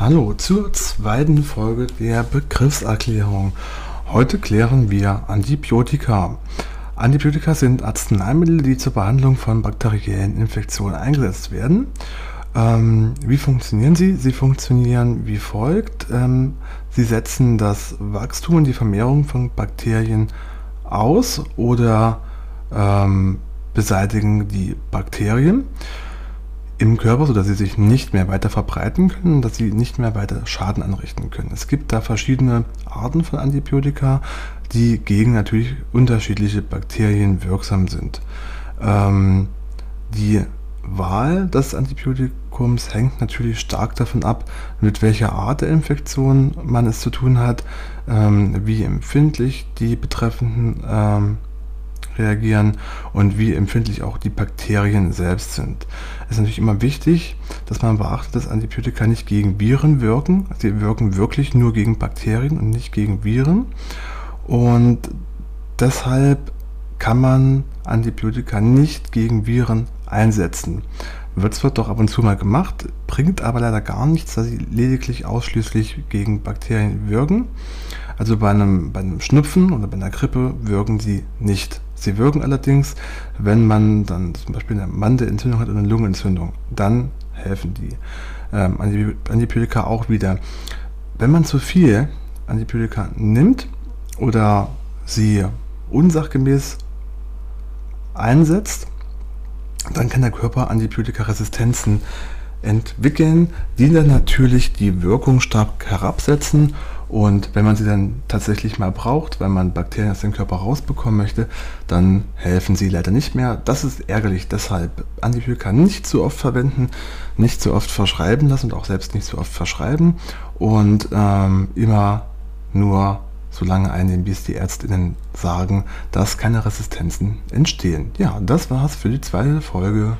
Hallo zur zweiten Folge der Begriffserklärung. Heute klären wir Antibiotika. Antibiotika sind Arzneimittel, die zur Behandlung von bakteriellen Infektionen eingesetzt werden. Wie funktionieren sie? Sie funktionieren wie folgt. Sie setzen das Wachstum und die Vermehrung von Bakterien aus oder beseitigen die Bakterien im Körper, sodass sie sich nicht mehr weiter verbreiten können, dass sie nicht mehr weiter Schaden anrichten können. Es gibt da verschiedene Arten von Antibiotika, die gegen natürlich unterschiedliche Bakterien wirksam sind. Die Wahl des Antibiotikums hängt natürlich stark davon ab, mit welcher Art der Infektion man es zu tun hat, wie empfindlich die Betreffenden reagieren und wie empfindlich auch die Bakterien selbst sind. Es ist natürlich immer wichtig, dass man beachtet, dass Antibiotika nicht gegen Viren wirken. Sie wirken wirklich nur gegen Bakterien und nicht gegen Viren. Und deshalb kann man Antibiotika nicht gegen Viren einsetzen. Wird doch ab und zu mal gemacht, bringt aber leider gar nichts, da sie lediglich ausschließlich gegen Bakterien wirken. Also bei einem Schnupfen oder bei einer Grippe wirken sie nicht. Sie wirken allerdings, wenn man dann zum Beispiel eine Mandelentzündung hat oder eine Lungenentzündung, dann helfen die Antibiotika auch wieder. Wenn man zu viel Antibiotika nimmt oder sie unsachgemäß einsetzt, dann kann der Körper Antibiotikaresistenzen entwickeln, die dann natürlich die Wirkung stark herabsetzen, und wenn man sie dann tatsächlich mal braucht, weil man Bakterien aus dem Körper rausbekommen möchte, dann helfen sie leider nicht mehr. Das ist ärgerlich, deshalb Antibiotika nicht zu oft verwenden, nicht zu oft verschreiben lassen und auch selbst nicht zu oft verschreiben und immer nur so lange einnehmen, wie es die ÄrztInnen sagen, dass keine Resistenzen entstehen. Ja, das war's für die zweite Folge.